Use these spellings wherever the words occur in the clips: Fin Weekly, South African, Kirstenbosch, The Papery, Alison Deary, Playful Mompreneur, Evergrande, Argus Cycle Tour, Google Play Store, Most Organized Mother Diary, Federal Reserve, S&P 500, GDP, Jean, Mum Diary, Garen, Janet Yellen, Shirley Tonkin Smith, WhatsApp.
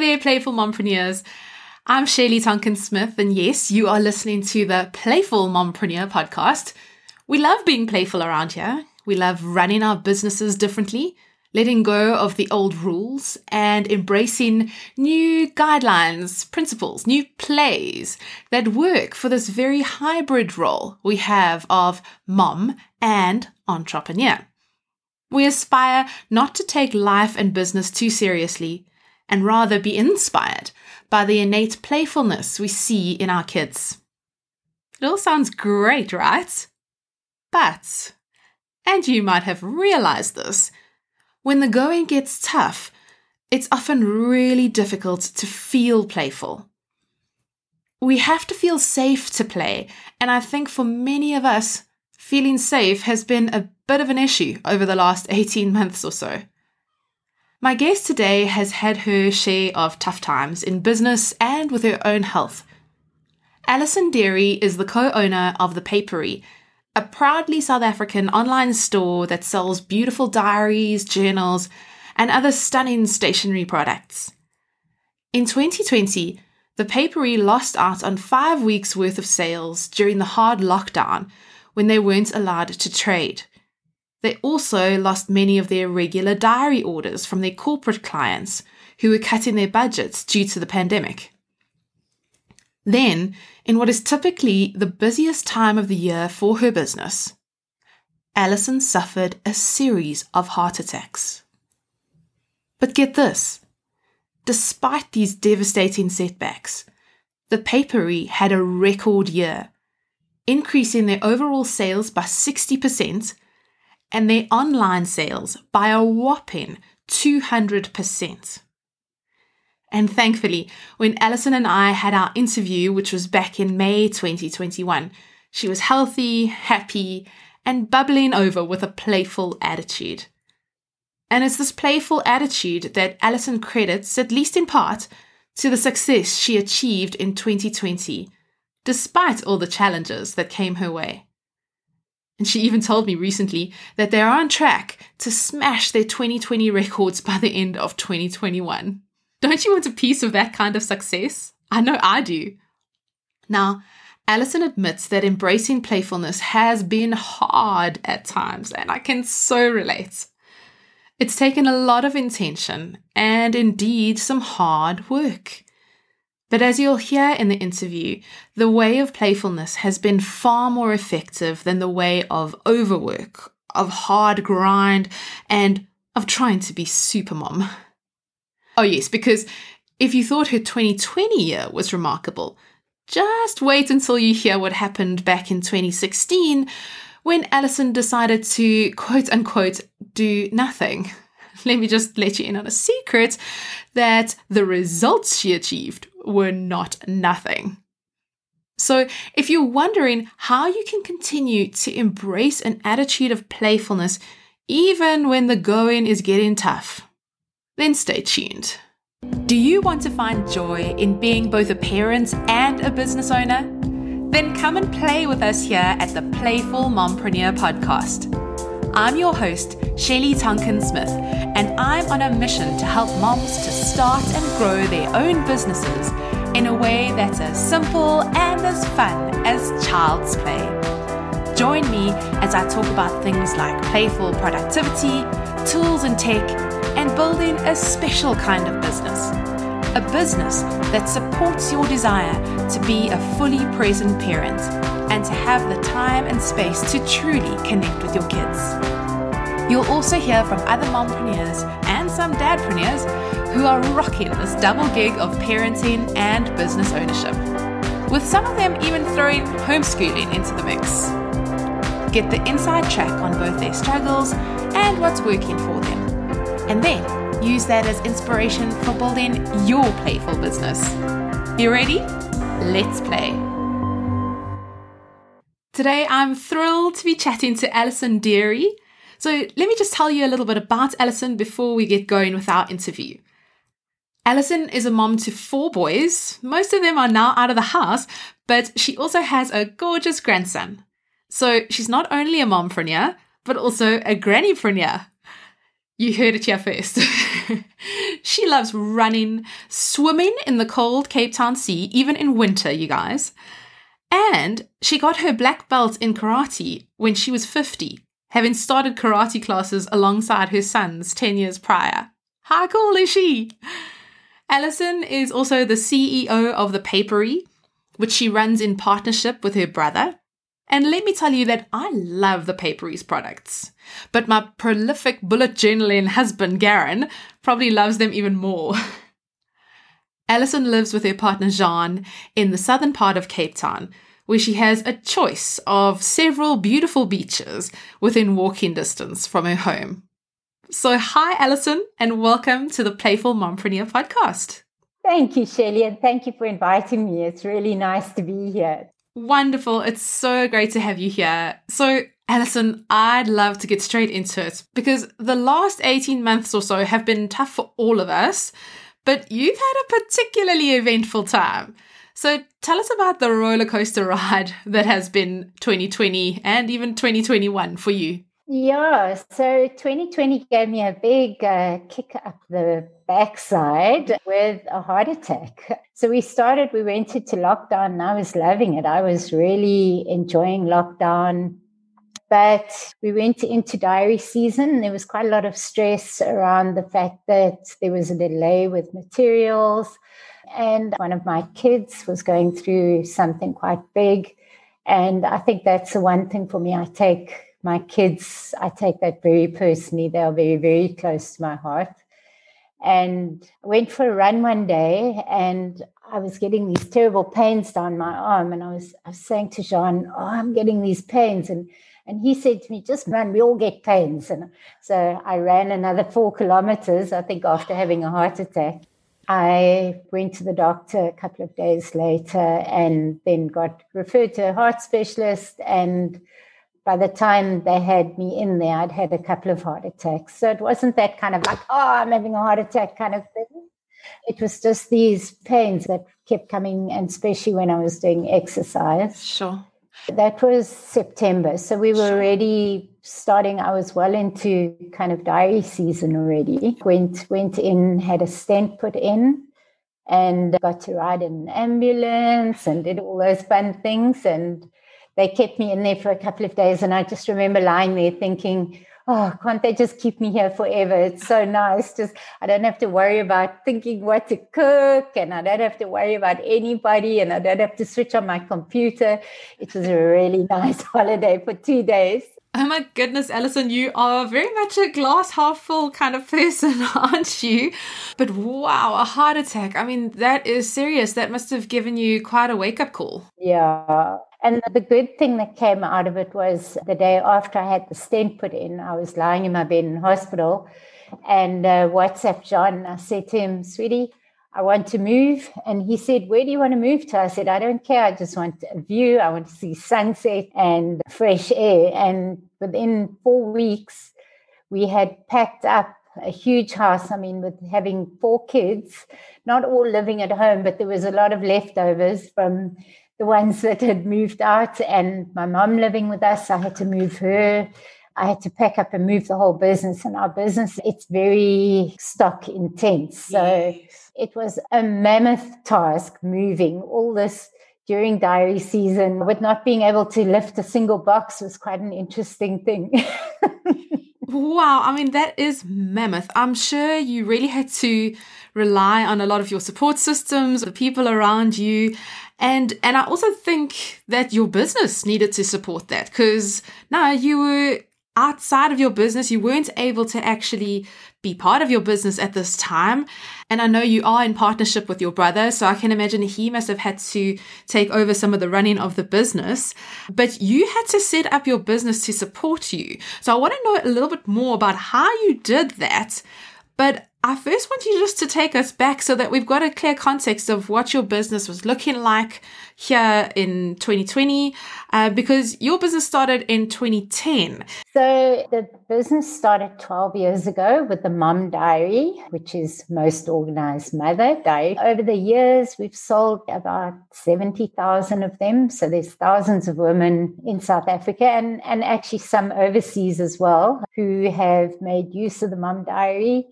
Hey there, Playful Mompreneurs. I'm Shirley Tonkin Smith, and yes, you are listening to the Playful Mompreneur podcast. We love being playful around here. We love running our businesses differently, letting go of the old rules, and embracing new guidelines, principles, new plays that work for this very hybrid role we have of mom and entrepreneur. We aspire not to take life and business too seriously, and rather be inspired by the innate playfulness we see in our kids. It all sounds great, right? But, and you might have realized this, when the going gets tough, it's often really difficult to feel playful. We have to feel safe to play, and I think for many of us, feeling safe has been a bit of an issue over the last 18 months or so. My guest today has had her share of tough times in business and with her own health. Alison Deary is the co-owner of The Papery, a proudly South African online store that sells beautiful diaries, journals, and other stunning stationery products. In 2020, The Papery lost out on 5 weeks' worth of sales during the hard lockdown when they weren't allowed to trade. They also lost many of their regular diary orders from their corporate clients who were cutting their budgets due to the pandemic. Then, in what is typically the busiest time of the year for her business, Alison suffered a series of heart attacks. But get this, despite these devastating setbacks, The Papery had a record year, increasing their overall sales by 60% and their online sales by a whopping 200%. And thankfully, when Alison and I had our interview, which was back in May 2021, she was healthy, happy, and bubbling over with a playful attitude. And it's this playful attitude that Alison credits, at least in part, to the success she achieved in 2020, despite all the challenges that came her way. And she even told me recently that they are on track to smash their 2020 records by the end of 2021. Don't you want a piece of that kind of success? I know I do. Now, Alison admits that embracing playfulness has been hard at times, and I can so relate. It's taken a lot of intention and indeed some hard work. But as you'll hear in the interview, the way of playfulness has been far more effective than the way of overwork, of hard grind, and of trying to be supermom. Oh yes, because if you thought her 2020 year was remarkable, just wait until you hear what happened back in 2016 when Alison decided to quote-unquote do nothing. Let me just let you in on a secret that the results she achieved were not nothing. So if you're wondering how you can continue to embrace an attitude of playfulness even when the going is getting tough, then stay tuned. Do you want to find joy in being both a parent and a business owner? Then come and play with us here at the Playful Mompreneur podcast. I'm your host, Shirley Tonkin Smith, and I'm on a mission to help moms to start and grow their own businesses in a way that's as simple and as fun as child's play. Join me as I talk about things like playful productivity, tools and tech, and building a special kind of business. A business that supports your desire to be a fully present parent and to have the time and space to truly connect with your kids. You'll also hear from other mompreneurs and some dadpreneurs who are rocking this double gig of parenting and business ownership, with some of them even throwing homeschooling into the mix. Get the inside track on both their struggles and what's working for them, and then use that as inspiration for building your playful business. You ready? Let's play. Today, I'm thrilled to be chatting to Alison Deary. So let me just tell you a little bit about Alison before we get going with our interview. Alison is a mom to 4 boys. Most of them are now out of the house, but she also has a gorgeous grandson. So she's not only a mompreneur, but also a grannypreneur. You heard it here first. She loves running, swimming in the cold Cape Town Sea, even in winter, you guys. And she got her black belt in karate when she was 50, having started karate classes alongside her sons 10 years prior. How cool is she? Alison is also the CEO of The Papery, which she runs in partnership with her brother. And let me tell you that I love The Papery's products, but my prolific bullet journaling husband, Garen, probably loves them even more. Alison lives with her partner, Jean, in the southern part of Cape Town, where she has a choice of several beautiful beaches within walking distance from her home. So hi, Alison, and welcome to the Playful Mompreneur podcast. Thank you, Shirley, and thank you for inviting me. It's really nice to be here. Wonderful. It's so great to have you here. So, Alison, I'd love to get straight into it because the last 18 months or so have been tough for all of us, but you've had a particularly eventful time. So tell us about the roller coaster ride that has been 2020 and even 2021 for you. Yeah, so 2020 gave me a big kick up the backside with a heart attack. So we went into lockdown and I was loving it. I was really enjoying lockdown, but we went into diary season and there was quite a lot of stress around the fact that there was a delay with materials and one of my kids was going through something quite big. And I think that's the one thing for me. My kids, I take that very personally. They are very, very close to my heart. And I went for a run one day and I was getting these terrible pains down my arm. And I was saying to Jean, oh, I'm getting these pains. And he said to me, just run, we all get pains. And so I ran another 4 kilometers, I think, after having a heart attack. I went to the doctor a couple of days later and then got referred to a heart specialist, and by the time they had me in there, I'd had a couple of heart attacks. So it wasn't that kind of like, oh, I'm having a heart attack kind of thing. It was just these pains that kept coming, and especially when I was doing exercise. Sure. That was September. So we were already starting. I was well into kind of diary season already. Went in, had a stent put in, and got to ride in an ambulance and did all those fun things, and they kept me in there for a couple of days, and I just remember lying there thinking, oh, can't they just keep me here forever? It's so nice. Just I don't have to worry about thinking what to cook, and I don't have to worry about anybody, and I don't have to switch on my computer. It was a really nice holiday for 2 days. Oh my goodness, Alison, you are very much a glass half full kind of person, aren't you? But wow, a heart attack. I mean, that is serious. That must have given you quite a wake-up call. Yeah. And the good thing that came out of it was the day after I had the stent put in, I was lying in my bed in hospital and WhatsApp John, and I said to him, sweetie, I want to move. And he said, where do you want to move to? I said, I don't care. I just want a view. I want to see sunset and fresh air. And within 4 weeks, we had packed up a huge house. I mean, with having 4 kids, not all living at home, but there was a lot of leftovers from the ones that had moved out, and my mom living with us. I had to move her. I had to pack up and move the whole business. And our business, it's very stock intense. So yes, it was a mammoth task moving all this during diary season. With not being able to lift a single box was quite an interesting thing. Wow. I mean, that is mammoth. I'm sure you really had to rely on a lot of your support systems, the people around you. And I also think that your business needed to support that, because now you were outside of your business. You weren't able to actually be part of your business at this time. And I know you are in partnership with your brother, so I can imagine he must have had to take over some of the running of the business. But you had to set up your business to support you. So I want to know a little bit more about how you did that. But I first want you just to take us back so that we've got a clear context of what your business was looking like here in 2020, because your business started in 2010. So the business started 12 years ago with the Mum Diary, which is Most Organized Mother Diary. Over the years, we've sold about 70,000 of them. So there's thousands of women in South Africa and actually some overseas as well who have made use of the Mum Diary.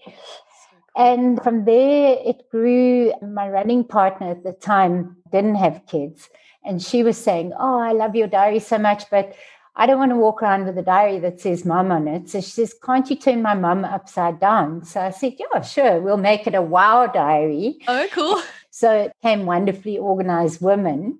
And from there, it grew. My running partner at the time didn't have kids. And she was saying, oh, I love your diary so much, but I don't want to walk around with a diary that says mum on it. So she says, can't you turn my mum upside down? So I said, yeah, sure. We'll make it a wow diary. Oh, cool. So it came Wonderfully Organized Women.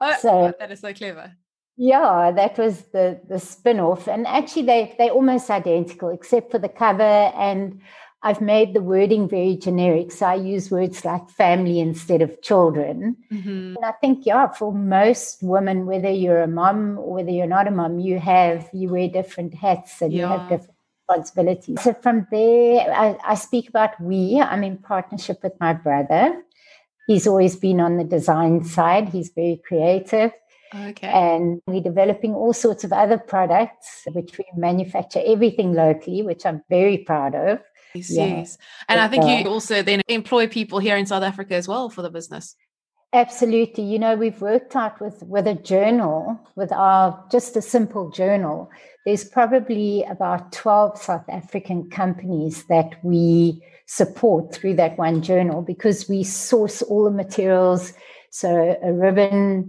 Oh, so, that is so clever. Yeah, that was the spin-off. And actually, they're almost identical, except for the cover. And I've made the wording very generic. So I use words like family instead of children. Mm-hmm. And I think, yeah, for most women, whether you're a mom or whether you're not a mom, you wear different hats and you have different responsibilities. So from there, I speak about we. I'm in partnership with my brother. He's always been on the design side. He's very creative. Okay. And we're developing all sorts of other products, which we manufacture everything locally, which I'm very proud of. Yes, yes. And I think you also then employ people here in South Africa as well for the business. Absolutely. You know, we've worked out with a journal, with our just a simple journal. There's probably about 12 South African companies that we support through that one journal because we source all the materials. So a ribbon,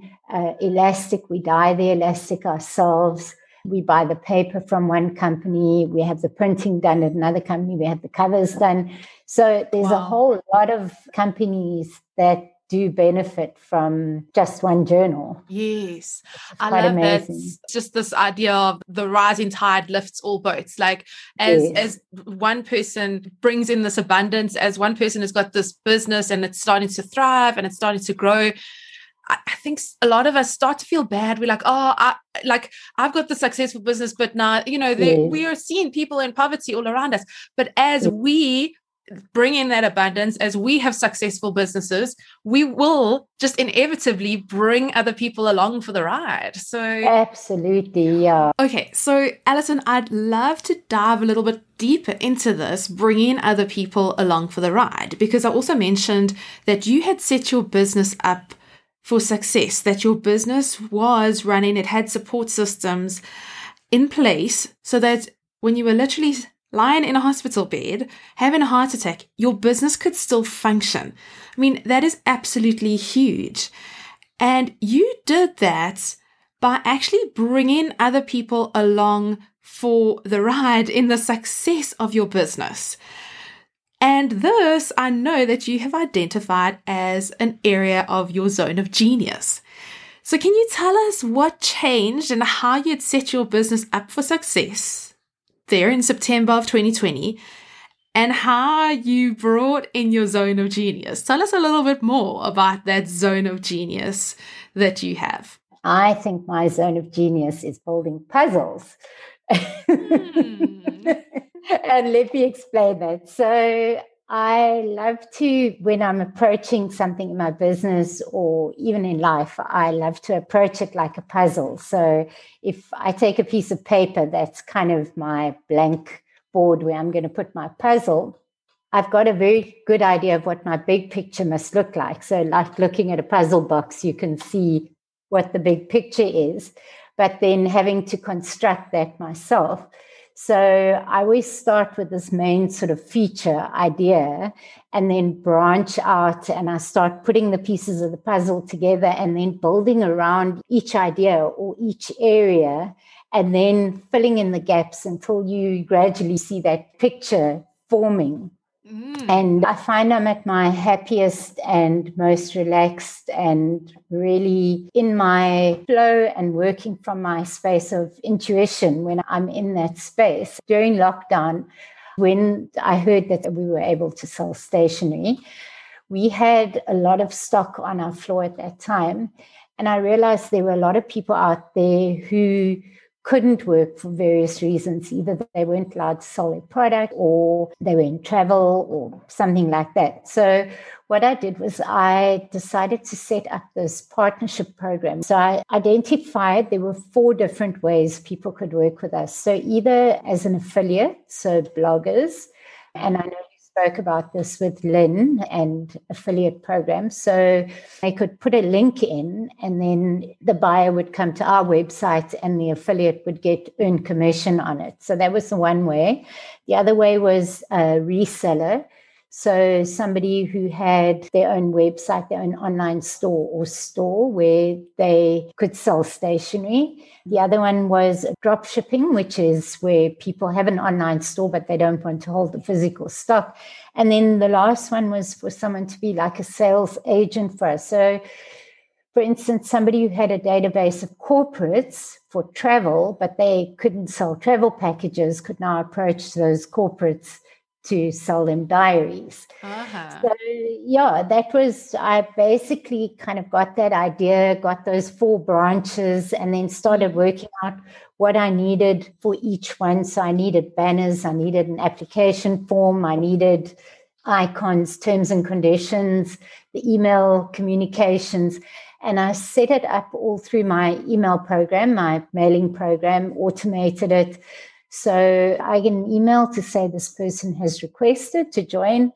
elastic, we dye the elastic ourselves. We buy the paper from one company. We have the printing done at another company. We have the covers done. So there's a whole lot of companies that do benefit from just one journal. Yes. I love that. It's just this idea of the rising tide lifts all boats. Like as one person brings in this abundance, as one person has got this business and it's starting to thrive and it's starting to grow, I think a lot of us start to feel bad. We're like, I've got the successful business, but now, you know, we are seeing people in poverty all around us. But as we bring in that abundance, as we have successful businesses, we will just inevitably bring other people along for the ride. So absolutely, yeah. Okay, so Alison, I'd love to dive a little bit deeper into this, bringing other people along for the ride, because I also mentioned that you had set your business up for success, that your business was running, it had support systems in place so that when you were literally lying in a hospital bed, having a heart attack, your business could still function. I mean, that is absolutely huge. And you did that by actually bringing other people along for the ride in the success of your business. And this, I know that you have identified as an area of your zone of genius. So can you tell us what changed and how you'd set your business up for success there in September of 2020 and how you brought in your zone of genius? Tell us a little bit more about that zone of genius that you have. I think my zone of genius is building puzzles. And let me explain that. So I love to, when I'm approaching something in my business or even in life, I love to approach it like a puzzle. So if I take a piece of paper, that's kind of my blank board where I'm going to put my puzzle, I've got a very good idea of what my big picture must look like. So like looking at a puzzle box, you can see what the big picture is, but then having to construct that myself. So I always start with this main sort of feature idea and then branch out, and I start putting the pieces of the puzzle together and then building around each idea or each area and then filling in the gaps until you gradually see that picture forming. Mm. And I find I'm at my happiest and most relaxed and really in my flow and working from my space of intuition when I'm in that space. During lockdown, when I heard that we were able to sell stationery, we had a lot of stock on our floor at that time. And I realized there were a lot of people out there who couldn't work for various reasons. Either they weren't allowed to sell their product, or they were in travel, or something like that. So what I did was I decided to set up this partnership program. So I identified there were 4 different ways people could work with us. So either as an affiliate, so bloggers, and I know you spoke about this with Lynn and affiliate programs. So they could put a link in, and then the buyer would come to our website and the affiliate would get earned commission on it. So that was the one way. The other way was a reseller. So somebody who had their own website, their own online store or store where they could sell stationery. The other one was drop shipping, which is where people have an online store, but they don't want to hold the physical stock. And then the last one was for someone to be like a sales agent for us. So, for instance, somebody who had a database of corporates for travel, but they couldn't sell travel packages, could now approach those corporates to sell them diaries. Uh-huh. So yeah, that was, I basically kind of got that idea, got those 4 branches, and then started working out what I needed for each one. So I needed banners, I needed an application form, I needed icons, terms and conditions, the email communications. And I set it up all through my email program, my mailing program, automated it. So I get an email to say this person has requested to join.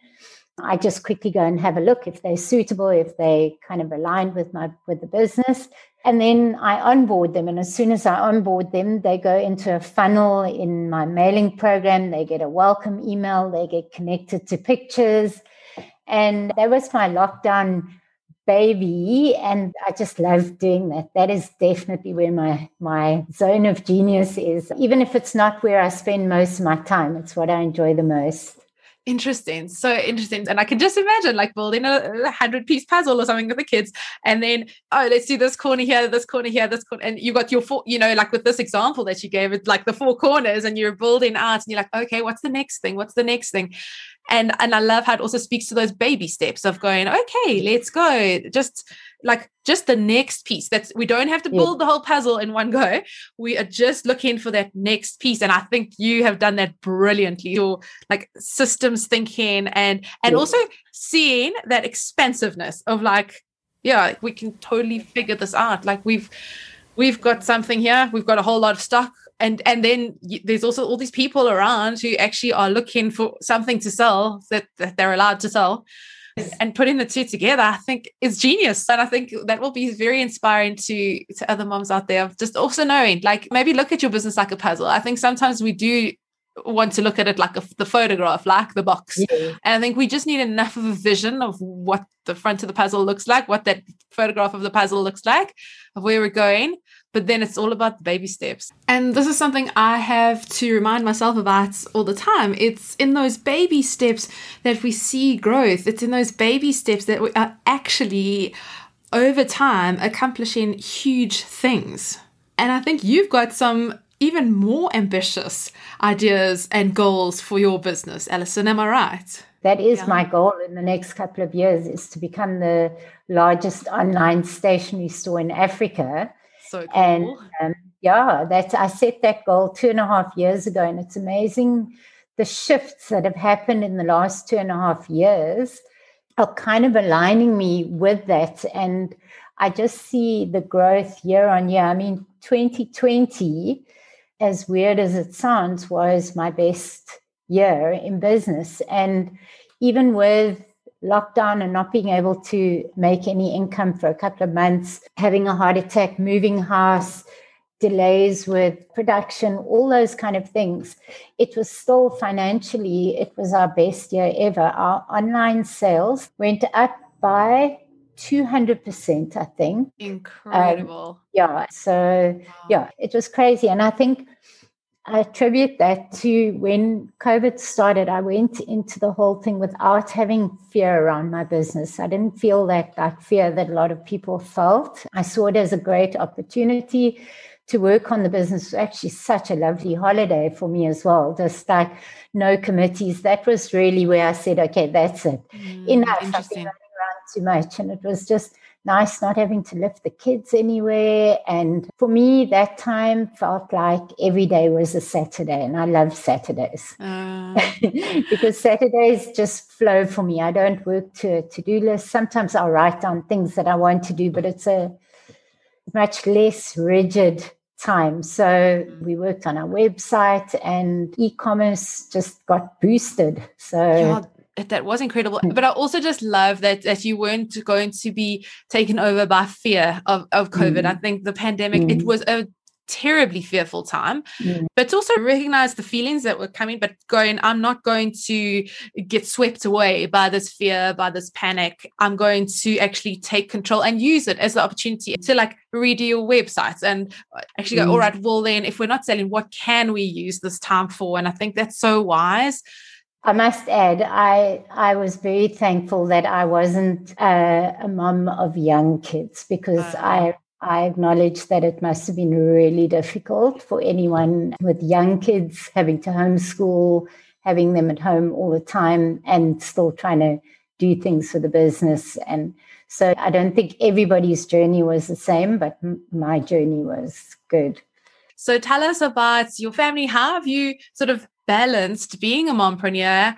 I just quickly go and have a look if they're suitable, if they kind of aligned with the business. And then I onboard them. And as soon as I onboard them, they go into a funnel in my mailing program. They get a welcome email. They get connected to pictures. And that was my lockdown baby, and I just love doing that. That is definitely where my zone of genius is. Even if it's not where I spend most of my time, it's what I enjoy the most. Interesting. So interesting. And I can just imagine like building a 100-piece puzzle or something with the kids, and then, oh, let's do this corner here, this corner here, this corner. And you got your 4, you know, like with this example that you gave, it's like the 4 corners, and you're building art, and you're like, okay, what's the next thing? What's the next thing? And I love how it also speaks to those baby steps of going, okay, let's go. Just the next piece. That's, we don't have to build the whole puzzle in one go. We are just looking for that next piece. And I think you have done that brilliantly. Your like systems thinking and also seeing that expansiveness of like, yeah, we can totally figure this out. Like we've got something here. We've got a whole lot of stock. And then there's also all these people around who actually are looking for something to sell that they're allowed to sell. And putting the 2 together, I think, is genius. And I think that will be very inspiring to other moms out there. Just also knowing, like, maybe look at your business like a puzzle. I think sometimes we do want to look at it like the photograph, like the box. Yeah. And I think we just need enough of a vision of what the front of the puzzle looks like, what that photograph of the puzzle looks like, of where we're going. But then it's all about the baby steps. And this is something I have to remind myself about all the time. It's in those baby steps that we see growth. It's in those baby steps that we are actually, over time, accomplishing huge things. And I think you've got some even more ambitious ideas and goals for your business, Alison. Am I right? That is my goal in the next couple of years, is to become the largest online stationery store in Africa. So cool. And I set that goal 2.5 years ago, and it's amazing the shifts that have happened in the last 2.5 years are kind of aligning me with that. And I just see the growth year on year. I mean, 2020, as weird as it sounds, was my best year in business. And even with lockdown and not being able to make any income for a couple of months, having a heart attack, moving house, delays with production, all those kind of things, it was still financially, it was our best year ever. Our online sales went up by 200%, I think. Incredible. It was crazy. And I think I attribute that to when COVID started, I went into the whole thing without having fear around my business. I didn't feel that fear that a lot of people felt. I saw it as a great opportunity to work on the business. It was actually such a lovely holiday for me as well. Just like no committees. That was really where I said, okay, that's it. Enough. I've been running around too much. And it was just nice not having to lift the kids anywhere. And for me, that time felt like every day was a Saturday. And I love Saturdays because Saturdays just flow for me. I don't work to a to-do list. Sometimes I'll write down things that I want to do, but it's a much less rigid time. So we worked on our website and e-commerce just got boosted. So that was incredible. But I also just love that you weren't going to be taken over by fear of COVID. I think the pandemic, it was a terribly fearful time, but also recognize the feelings that were coming, but going, I'm not going to get swept away by this fear, by this panic. I'm going to actually take control and use it as the opportunity to like redo your websites and actually go, all right, well then if we're not selling, what can we use this time for? And I think that's so wise. I must add, I was very thankful that I wasn't a mum of young kids, because I acknowledge that it must have been really difficult for anyone with young kids, having to homeschool, having them at home all the time and still trying to do things for the business. And so I don't think everybody's journey was the same, but my journey was good. So tell us about your family. How have you sort of balanced being a mompreneur,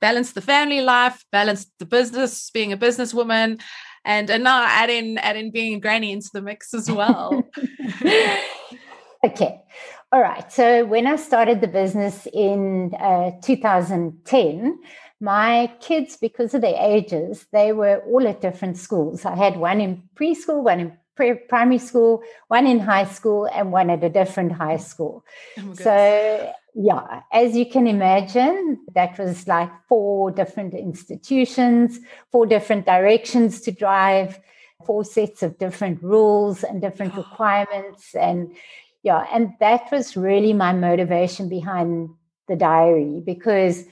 balanced the family life, balanced the business, being a businesswoman, and now add in being a granny into the mix as well? Okay. All right. So when I started the business in 2010, my kids, because of their ages, they were all at different schools. I had one in preschool, one in primary school, one in high school, and one at a different high school. Oh, so yeah, as you can imagine, that was like 4 different institutions, 4 different directions to drive, 4 sets of different rules and different requirements. And yeah, and that was really my motivation behind the diary, because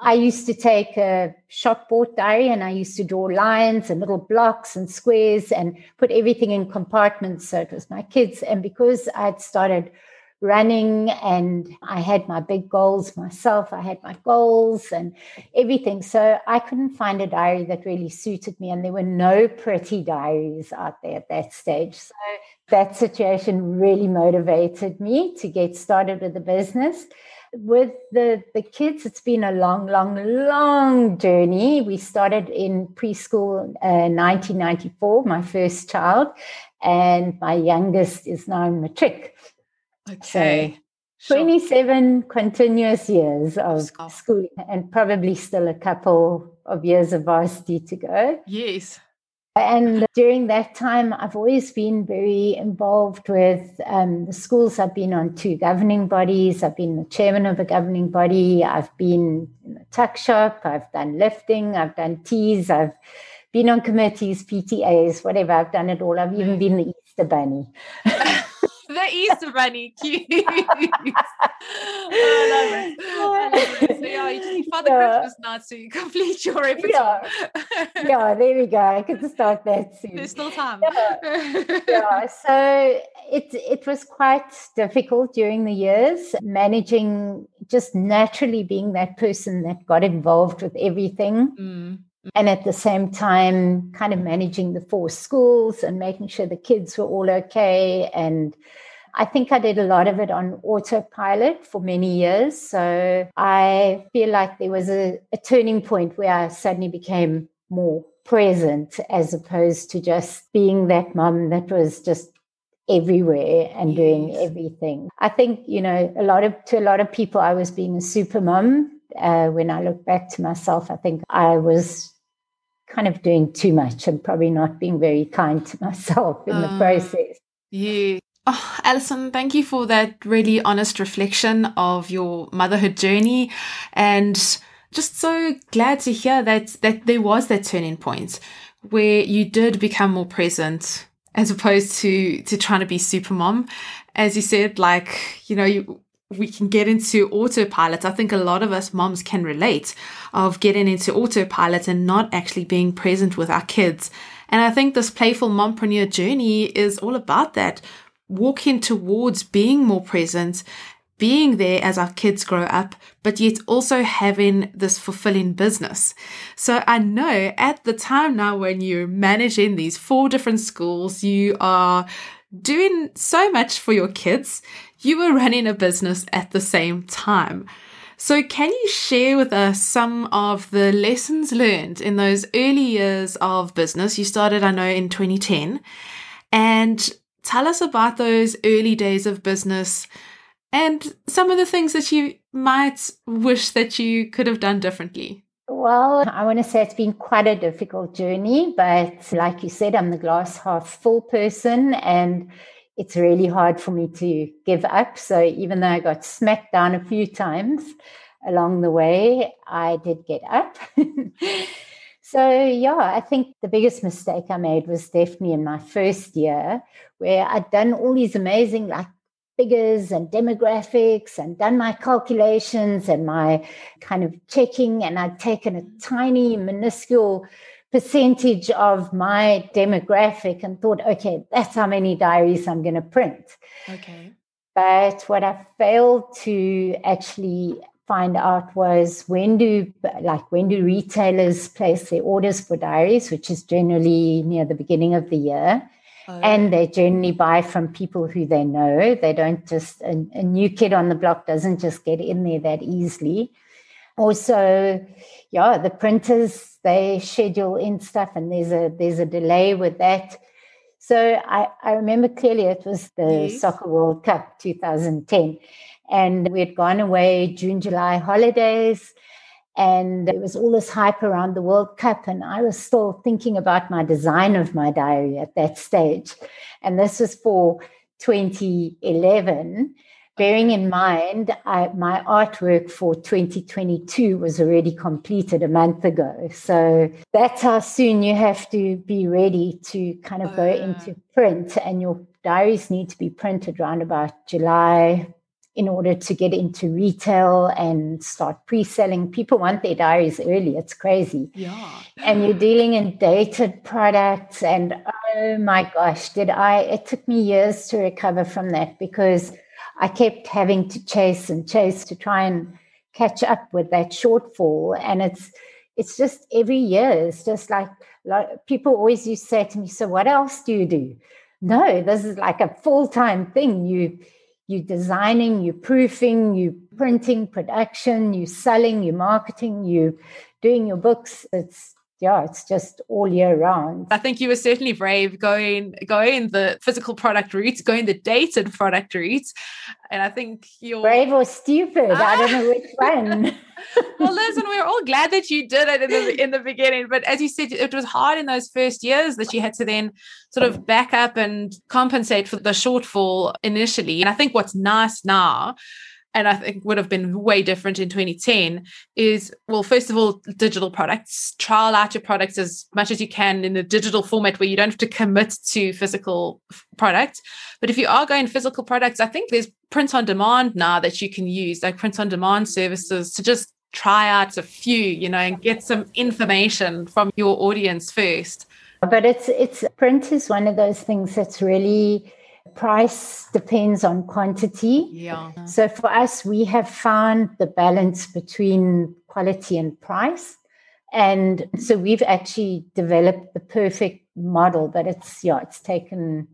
I used to take a shopboard diary and I used to draw lines and little blocks and squares and put everything in compartments. So it was my kids. And because I'd started running and I had my big goals myself, I had my goals and everything. So I couldn't find a diary that really suited me. And there were no pretty diaries out there at that stage. So that situation really motivated me to get started with the business. With the kids, it's been a long, long, long journey. We started in preschool 1994, my first child, and my youngest is now in matric. Okay. So 27 continuous years of schooling, and probably still a couple of years of varsity to go. Yes. And during that time, I've always been very involved with the schools. I've been on 2 governing bodies. I've been the chairman of a governing body. I've been in a tuck shop. I've done lifting. I've done teas. I've been on committees, PTAs, whatever. I've done it all. I've even been the Easter Bunny. The Easter Bunny, cute. Oh, I love it. I love it. So, yeah, you just need Father Christmas now to complete your repertoire. Yeah, there we go. I could start that soon. There's still time. Yeah. So it was quite difficult during the years, managing, just naturally being that person that got involved with everything. And at the same time, kind of managing the 4 schools and making sure the kids were all okay. And I think I did a lot of it on autopilot for many years. So I feel like there was a turning point where I suddenly became more present, as opposed to just being that mum that was just everywhere and doing everything. I think, you know, to a lot of people, I was being a super mum. When I look back to myself, I think I was kind of doing too much and probably not being very kind to myself in the process. Yeah. Oh, Alison, thank you for that really honest reflection of your motherhood journey, and just so glad to hear that there was that turning point where you did become more present, as opposed to trying to be super mom. As you said, like, you know, we can get into autopilot. I think a lot of us moms can relate of getting into autopilot and not actually being present with our kids. And I think this Playful Mompreneur journey is all about that, walking towards being more present being there as our kids grow up, but yet also having this fulfilling business. So I know at the time now when you're managing these 4 different schools, you are doing so much for your kids, you were running a business at the same time. So can you share with us some of the lessons learned in those early years of business? You started, I know, in 2010. And tell us about those early days of business and some of the things that you might wish that you could have done differently. Well, I want to say it's been quite a difficult journey, but like you said, I'm the glass half full person and it's really hard for me to give up. So even though I got smacked down a few times along the way, I did get up. So yeah, I think the biggest mistake I made was definitely in my first year, where I'd done all these amazing like figures and demographics and done my calculations and my kind of checking, and I'd taken a tiny minuscule percentage of my demographic and thought, okay, that's how many diaries I'm going to print. Okay. But what I failed to actually find out was when do retailers place their orders for diaries, which is generally near the beginning of the year. Oh. And they generally buy from people who they know. They don't just, a new kid on the block doesn't just get in there that easily. Also, yeah, the printers, they schedule in stuff and there's a delay with that. So I remember clearly it was the Soccer World Cup 2010. And we had gone away June, July holidays. And there was all this hype around the World Cup. And I was still thinking about my design of my diary at that stage. And this was for 2011. Bearing in mind, my artwork for 2022 was already completed a month ago. So that's how soon you have to be ready to kind of go into print. And your diaries need to be printed around about July in order to get into retail and start pre-selling. People want their diaries early. It's crazy. Yeah. And you're dealing in dated products. And oh my gosh, it took me years to recover from that because I kept having to chase to try and catch up with that shortfall. And it's just every year, it's just like people always used to say to me, so what else do you do? No, this is like a full-time thing. You're designing, you're proofing, you're printing, production, you're selling, you're marketing, you're doing your books. It's just all year round. I think you were certainly brave going the physical product route, going the dated product route. And I think you're brave or stupid. I don't know which one. Well, listen, we're all glad that you did it in the beginning. But as you said, it was hard in those first years that you had to then sort of back up and compensate for the shortfall initially. And I think what's nice now, and I think would have been way different in 2010, is, well, first of all, digital products. Trial out your products as much as you can in a digital format where you don't have to commit to physical products. But if you are going physical products, I think there's print on demand now that you can use, like print on demand services to just try out a few, and get some information from your audience first. But it's print is one of those things that's really... price depends on quantity. Yeah. So for us, we have found the balance between quality and price. And so we've actually developed the perfect model, but it's taken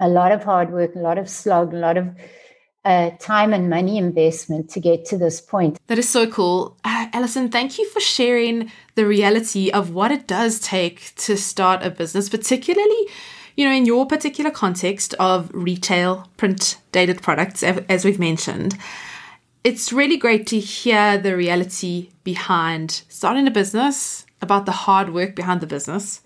a lot of hard work, a lot of slog, a lot of time and money investment to get to this point. That is so cool. Alison, thank you for sharing the reality of what it does take to start a business, particularly in your particular context of retail, print, dated products, as we've mentioned. It's really great to hear the reality behind starting a business, about the hard work behind the business.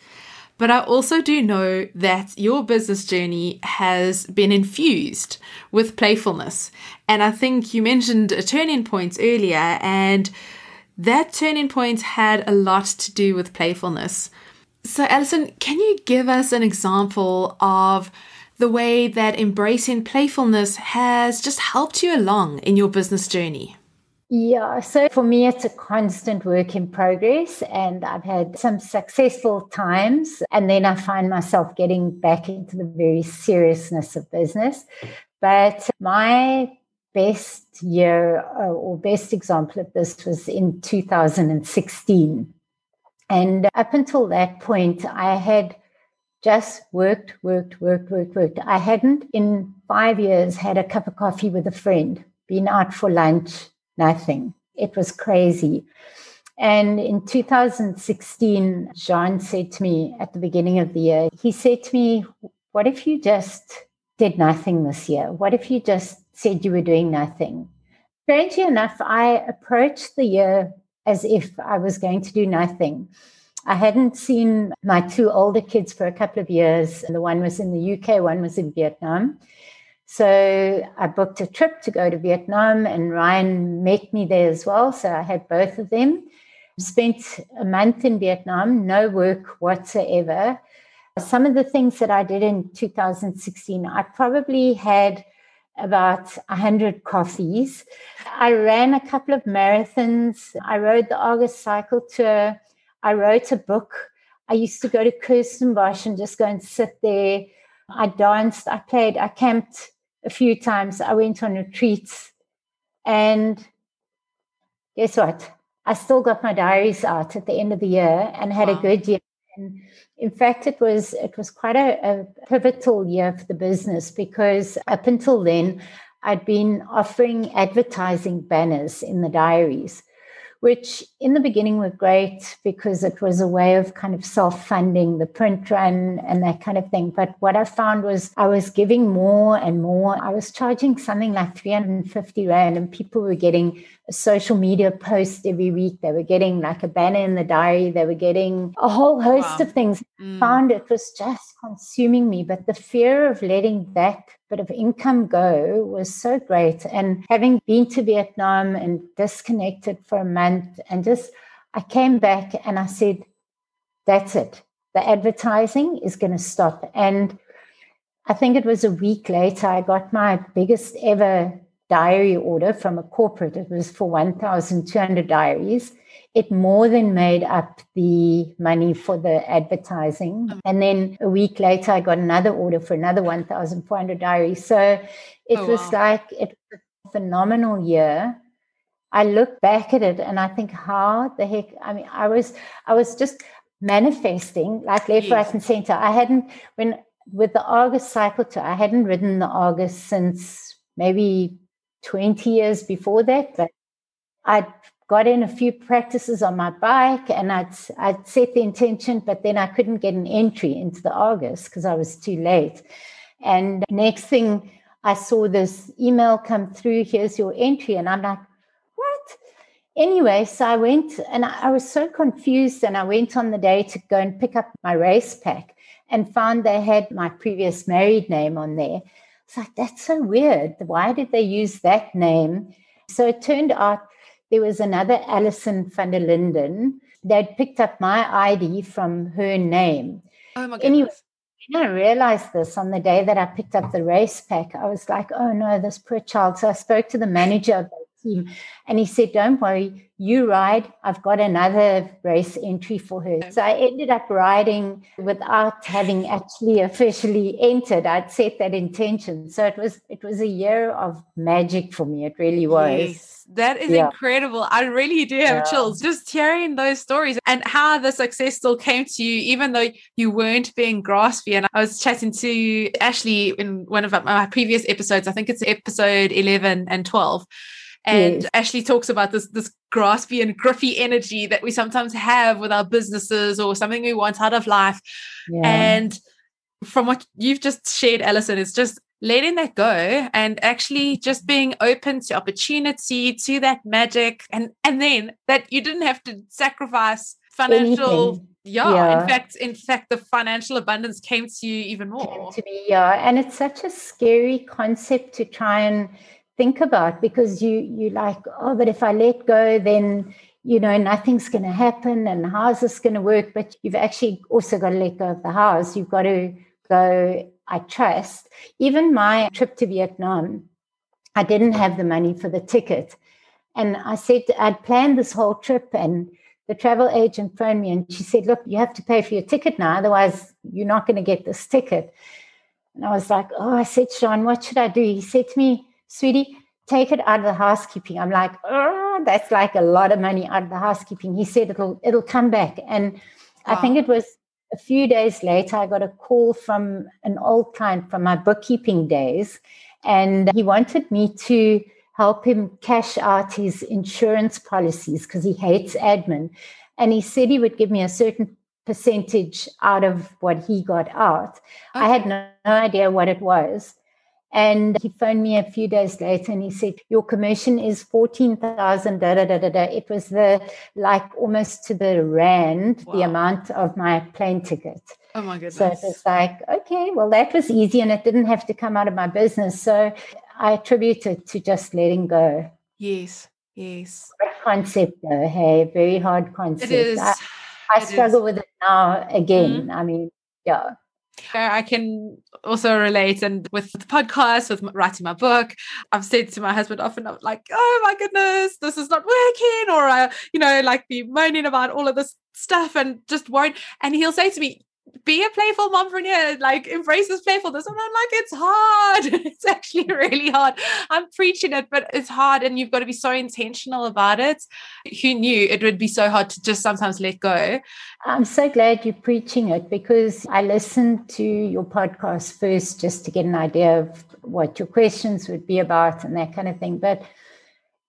But I also do know that your business journey has been infused with playfulness. And I think you mentioned a turning point earlier, and that turning point had a lot to do with playfulness. So Alison, can you give us an example of the way that embracing playfulness has just helped you along in your business journey? Yeah, so for me, it's a constant work in progress, and I've had some successful times, and then I find myself getting back into the very seriousness of business. But my best year or best example of this was in 2016. And up until that point, I had just worked. I hadn't in 5 years had a cup of coffee with a friend, been out for lunch, nothing. It was crazy. And in 2016, Jean said to me at the beginning of the year, he said to me, what if you just did nothing this year? What if you just said you were doing nothing? Strangely enough, I approached the year as if I was going to do nothing. I hadn't seen my two older kids for a couple of years. The one was in the UK, one was in Vietnam. So I booked a trip to go to Vietnam, and Ryan met me there as well. So I had both of them. Spent a month in Vietnam, no work whatsoever. Some of the things that I did in 2016, I probably had about 100 coffees. I ran a couple of marathons. I rode the Argus Cycle Tour. I wrote a book. I used to go to Kirstenbosch and just go and sit there. I danced, I played, I camped a few times. I went on retreats. And guess what? I still got my diaries out at the end of the year and had a good year. And in fact, it was quite a pivotal year for the business, because up until then, I'd been offering advertising banners in the diaries, which in the beginning were great because it was a way of kind of self-funding the print run and that kind of thing. But what I found was I was giving more and more. I was charging something like 350 Rand, and people were getting a social media post every week. They were getting like a banner in the diary. They were getting a whole host of things. I found it was just consuming me. But the fear of letting that bit of income go was so great. And having been to Vietnam and disconnected for a month, and just I came back and I said, that's it. The advertising is going to stop. And I think it was a week later, I got my biggest ever diary order from a corporate. It was for 1,200 diaries. It more than made up the money for the advertising. And then a week later, I got another order for another 1,400 diaries. So it was like, it was a phenomenal year. I look back at it and I think, how the heck? I mean, I was just manifesting like left, right, and center. I hadn't, with the Argus Cycle Tour, I hadn't ridden the Argus since maybe 20 years before that, but I'd got in a few practices on my bike, and I'd set the intention, but then I couldn't get an entry into the Argus because I was too late. And next thing, I saw this email come through, here's your entry. And I'm like, what? Anyway, so I went, and I was so confused, and I went on the day to go and pick up my race pack and found they had my previous married name on there. It's like, that's so weird. Why did they use that name? So it turned out there was another Alison van der Linden that picked up my ID from her name. Oh my goodness. Anyway, when I realized this on the day that I picked up the race pack, I was like, oh no, this poor child. So I spoke to the manager of the team, and he said, don't worry, you ride. I've got another race entry for her. So I ended up riding without having actually officially entered. I'd set that intention. So it was a year of magic for me. It really was. Yes. That is incredible. I really do have chills just hearing those stories, and how the success still came to you, even though you weren't being graspy. And I was chatting to Ashley in one of my previous episodes. I think it's episode 11 and 12. And Ashley talks about this graspy and grippy energy that we sometimes have with our businesses or something we want out of life. Yeah. And from what you've just shared, Alison, it's just letting that go and actually just being open to opportunity, to that magic, and then that you didn't have to sacrifice financial. Yeah. In fact, the financial abundance came to you even more. Came to me, and it's such a scary concept to try and think about, because you like, oh, but if I let go, then, you know, nothing's going to happen, and how's this going to work? But you've actually also got to let go of the house. You've got to go. I trust. Even my trip to Vietnam, I didn't have the money for the ticket. And I said, I'd planned this whole trip, and the travel agent phoned me and she said, look, you have to pay for your ticket now, otherwise you're not going to get this ticket. And I was like, I said, Sean, what should I do? He said to me, sweetie, take it out of the housekeeping. I'm like, oh, that's like a lot of money out of the housekeeping. He said it'll come back. And I think it was a few days later, I got a call from an old client from my bookkeeping days, and he wanted me to help him cash out his insurance policies because he hates admin. And he said he would give me a certain percentage out of what he got out. Okay. I had no idea what it was. And he phoned me a few days later and he said, your commission is 14,000, da, da, da, da, da. It was almost to the rand, the amount of my plane ticket. Oh, my goodness. So it was like, okay, well, that was easy and it didn't have to come out of my business. So I attribute it to just letting go. Yes, yes. Hard concept though, hey, very hard concept. It is. I struggle with it now again. Mm-hmm. I mean, yeah. I can also relate, and with the podcast, with writing my book, I've said to my husband often, I'm like, oh my goodness, this is not working, or I, be moaning about all of this stuff and just won't. And he'll say to me, be a playful mompreneur, like embrace this playfulness. And I'm like, it's hard. It's actually really hard. I'm preaching it, but it's hard, and you've got to be so intentional about it. Who knew it would be so hard to just sometimes let go? I'm so glad you're preaching it, because I listened to your podcast first just to get an idea of what your questions would be about and that kind of thing. But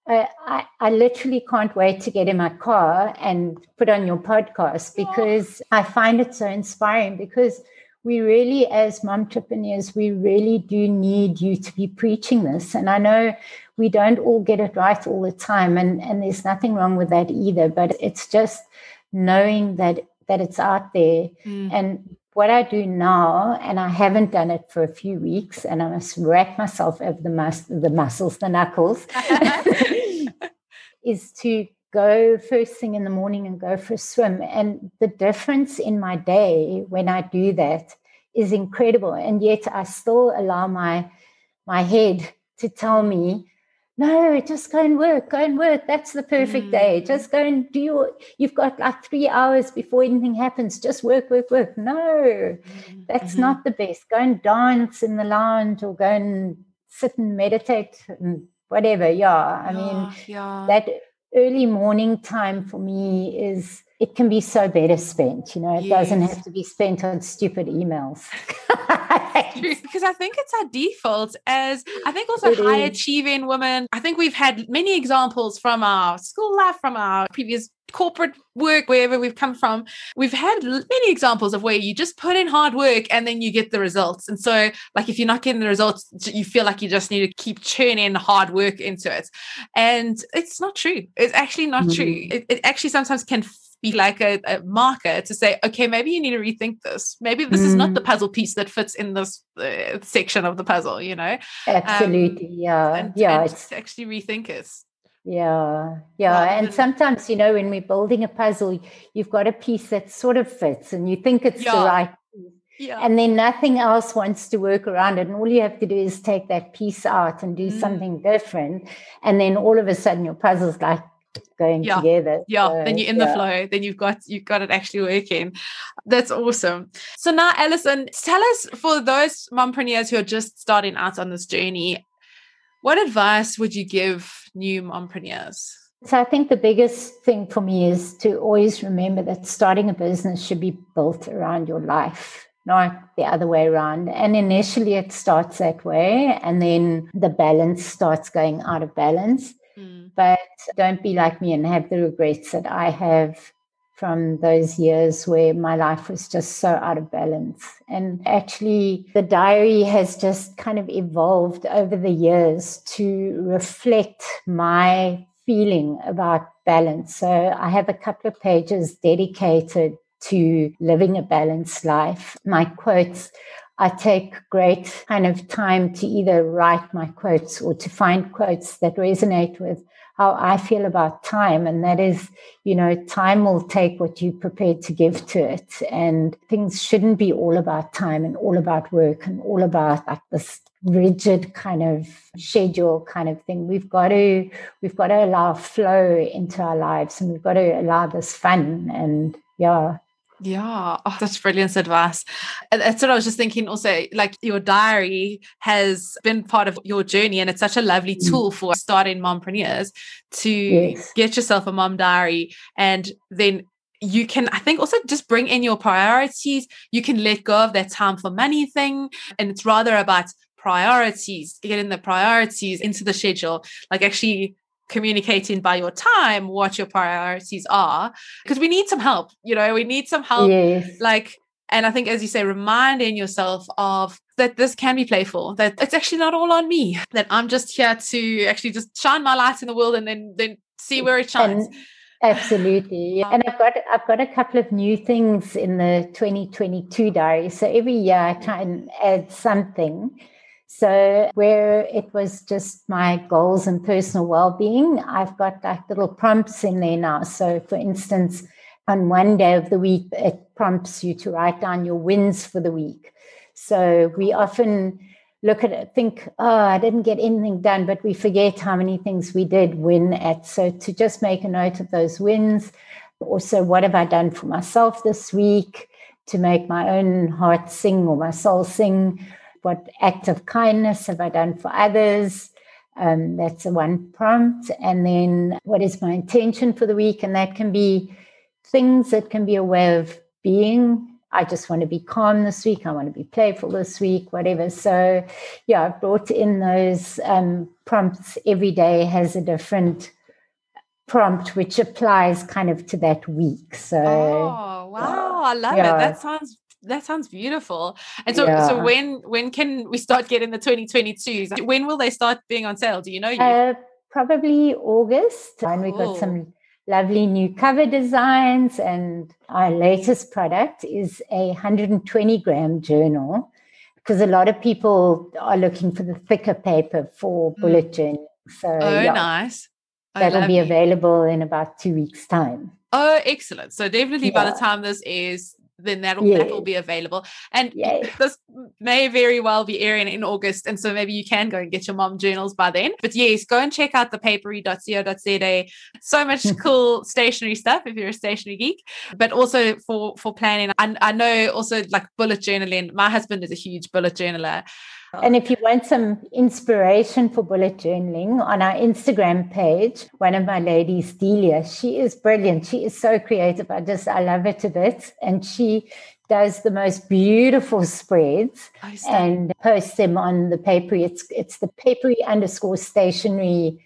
I literally can't wait to get in my car and put on your podcast, because I find it so inspiring, because we really, as mompreneurs, we really do need you to be preaching this. And I know we don't all get it right all the time, and there's nothing wrong with that either, but it's just knowing that it's out there. Mm. And what I do now, and I haven't done it for a few weeks, and I must wrap myself over the muscles, the knuckles, is to go first thing in the morning and go for a swim. And the difference in my day when I do that is incredible. And yet I still allow my head to tell me, no, just go and work. That's the perfect day. Just go and do you've got like 3 hours before anything happens. Just work. No, that's not the best. Go and dance in the lounge, or go and sit and meditate and whatever. That early morning time for me is, it can be so better spent. It doesn't have to be spent on stupid emails. Because I think it's our default, as I think also high-achieving women. I think we've had many examples from our school life, from our previous corporate work, wherever we've come from. We've had many examples of where you just put in hard work and then you get the results. And so, like, if you're not getting the results, you feel like you just need to keep churning hard work into it. And it's not true. It's actually not true. It actually sometimes can be like a marker to say, okay, maybe you need to rethink this. Maybe this is not the puzzle piece that fits in this section of the puzzle, Absolutely, And it's to actually rethink it. And sometimes, when we're building a puzzle, you've got a piece that sort of fits and you think it's the right piece. Yeah. And then nothing else wants to work around it. And all you have to do is take that piece out and do something different. And then all of a sudden your puzzle's like, going together. Yeah, so, then you're in the flow. Then you've got it actually working. That's awesome. So now, Alison, tell us, for those mompreneurs who are just starting out on this journey, what advice would you give new mompreneurs? So I think the biggest thing for me is to always remember that starting a business should be built around your life, not the other way around. And initially it starts that way, and then the balance starts going out of balance. But don't be like me and have the regrets that I have from those years where my life was just so out of balance. And actually, the diary has just kind of evolved over the years to reflect my feeling about balance. So I have a couple of pages dedicated to living a balanced life. My quotes, I take great kind of time to either write my quotes or to find quotes that resonate with how I feel about time. And that is, time will take what you're prepared to give to it. And things shouldn't be all about time and all about work and all about like this rigid kind of schedule kind of thing. We've got to allow flow into our lives, and we've got to allow this fun. And Yeah, oh, that's brilliant advice. And that's what I was just thinking also, like your diary has been part of your journey and it's such a lovely tool for starting mompreneurs to get yourself a mum diary. And then you can, I think, also just bring in your priorities. You can let go of that time for money thing. And it's rather about priorities, getting the priorities into the schedule, like actually communicating by your time what your priorities are, because we need some help, like, and I think, as you say, reminding yourself of that this can be playful, that it's actually not all on me, that I'm just here to actually just shine my light in the world and then see where it shines. Absolutely. And I've got a couple of new things in the 2022 diary, so every year I try and add something. So where it was just my goals and personal well-being, I've got like little prompts in there now. So for instance, on one day of the week, it prompts you to write down your wins for the week. So we often look at it, think, oh, I didn't get anything done, but we forget how many things we did win at. So to just make a note of those wins. Also, what have I done for myself this week to make my own heart sing or my soul sing? What act of kindness have I done for others? That's one prompt. And then what is my intention for the week? And that can be things that can be a way of being. I just want to be calm this week. I want to be playful this week, whatever. So, yeah, I've brought in those prompts. Every day has a different prompt, which applies kind of to that week. So, oh, wow. I love it. That sounds beautiful. And so, so when can we start getting the 2022s? When will they start being on sale? Do you know? Probably August. Cool. And we've got some lovely new cover designs. And our latest product is a 120-gram journal, because a lot of people are looking for the thicker paper for bullet journaling. So, nice. That'll be available in about 2 weeks' time. Oh, excellent. So definitely by the time this is, then that'll be available. And this may very well be airing in August. And so maybe you can go and get your mom journals by then. But yes, go and check out thepapery.co.za. So much cool stationery stuff if you're a stationery geek, but also for planning. And I know also like bullet journaling. My husband is a huge bullet journaler. And if you want some inspiration for bullet journaling, on our Instagram page, one of my ladies, Delia, she is brilliant. She is so creative. I love her to bits. And she does the most beautiful spreads and posts them on the Papery. It's the Papery_stationery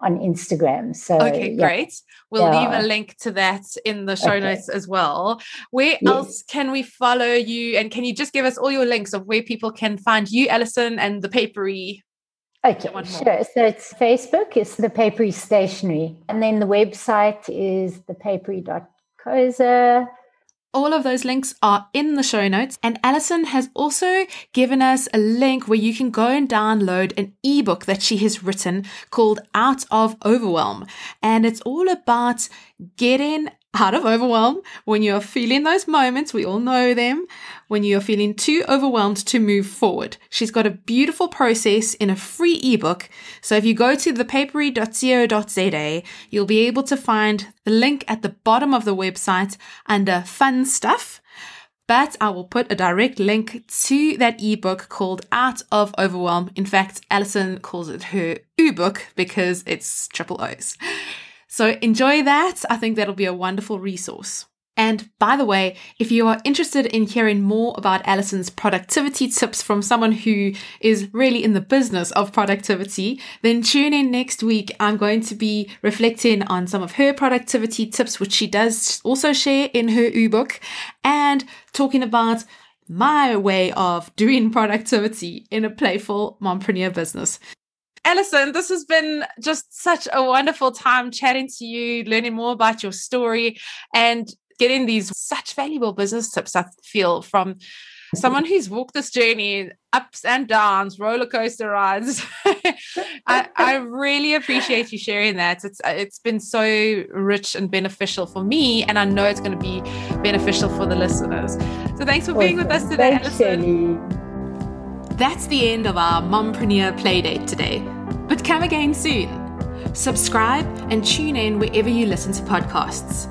on Instagram. So great. We'll leave a link to that in the show notes as well. Where else can we follow you? And can you just give us all your links of where people can find you, Alison, and the Papery? Okay, sure. So it's Facebook, it's the Papery Stationery. And then the website is thepapery.co.za. All of those links are in the show notes. And Alison has also given us a link where you can go and download an ebook that she has written called Out of Overwhelm. And it's all about getting out of overwhelm when you're feeling those moments. We all know them. When you're feeling too overwhelmed to move forward. She's got a beautiful process in a free ebook. So if you go to thepapery.co.za, you'll be able to find the link at the bottom of the website under fun stuff. But I will put a direct link to that ebook called Out of Overwhelm. In fact, Alison calls it her U-book because it's triple O's. So enjoy that. I think that'll be a wonderful resource. And by the way, if you are interested in hearing more about Alison's productivity tips from someone who is really in the business of productivity, then tune in next week. I'm going to be reflecting on some of her productivity tips, which she does also share in her ebook, and talking about my way of doing productivity in a playful mompreneur business. Alison, this has been just such a wonderful time chatting to you, learning more about your story and getting these such valuable business tips, I feel, from someone who's walked this journey, ups and downs, roller coaster rides. I really appreciate you sharing that. It's been so rich and beneficial for me, and I know it's going to be beneficial for the listeners. So thanks for being with us today, Alison. That's the end of our Mompreneur Playdate today, but come again soon. Subscribe and tune in wherever you listen to podcasts.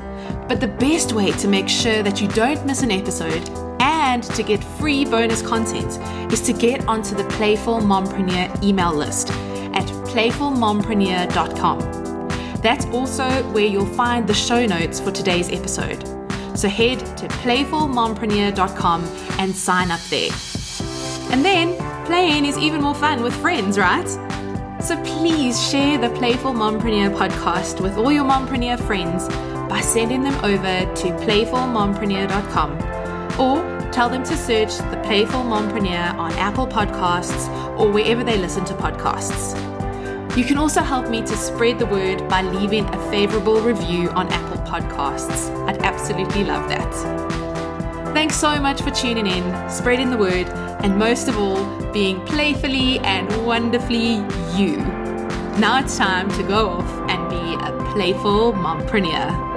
But the best way to make sure that you don't miss an episode and to get free bonus content is to get onto the Playful Mompreneur email list at playfulmompreneur.com. That's also where you'll find the show notes for today's episode. So head to playfulmompreneur.com and sign up there. And then playing is even more fun with friends, right? So please share the Playful Mompreneur podcast with all your mompreneur friends by sending them over to playfulmompreneur.com or tell them to search The Playful Mompreneur on Apple Podcasts or wherever they listen to podcasts. You can also help me to spread the word by leaving a favorable review on Apple Podcasts. I'd absolutely love that. Thanks so much for tuning in, spreading the word, and most of all, being playfully and wonderfully you. Now it's time to go off and be a playful mompreneur.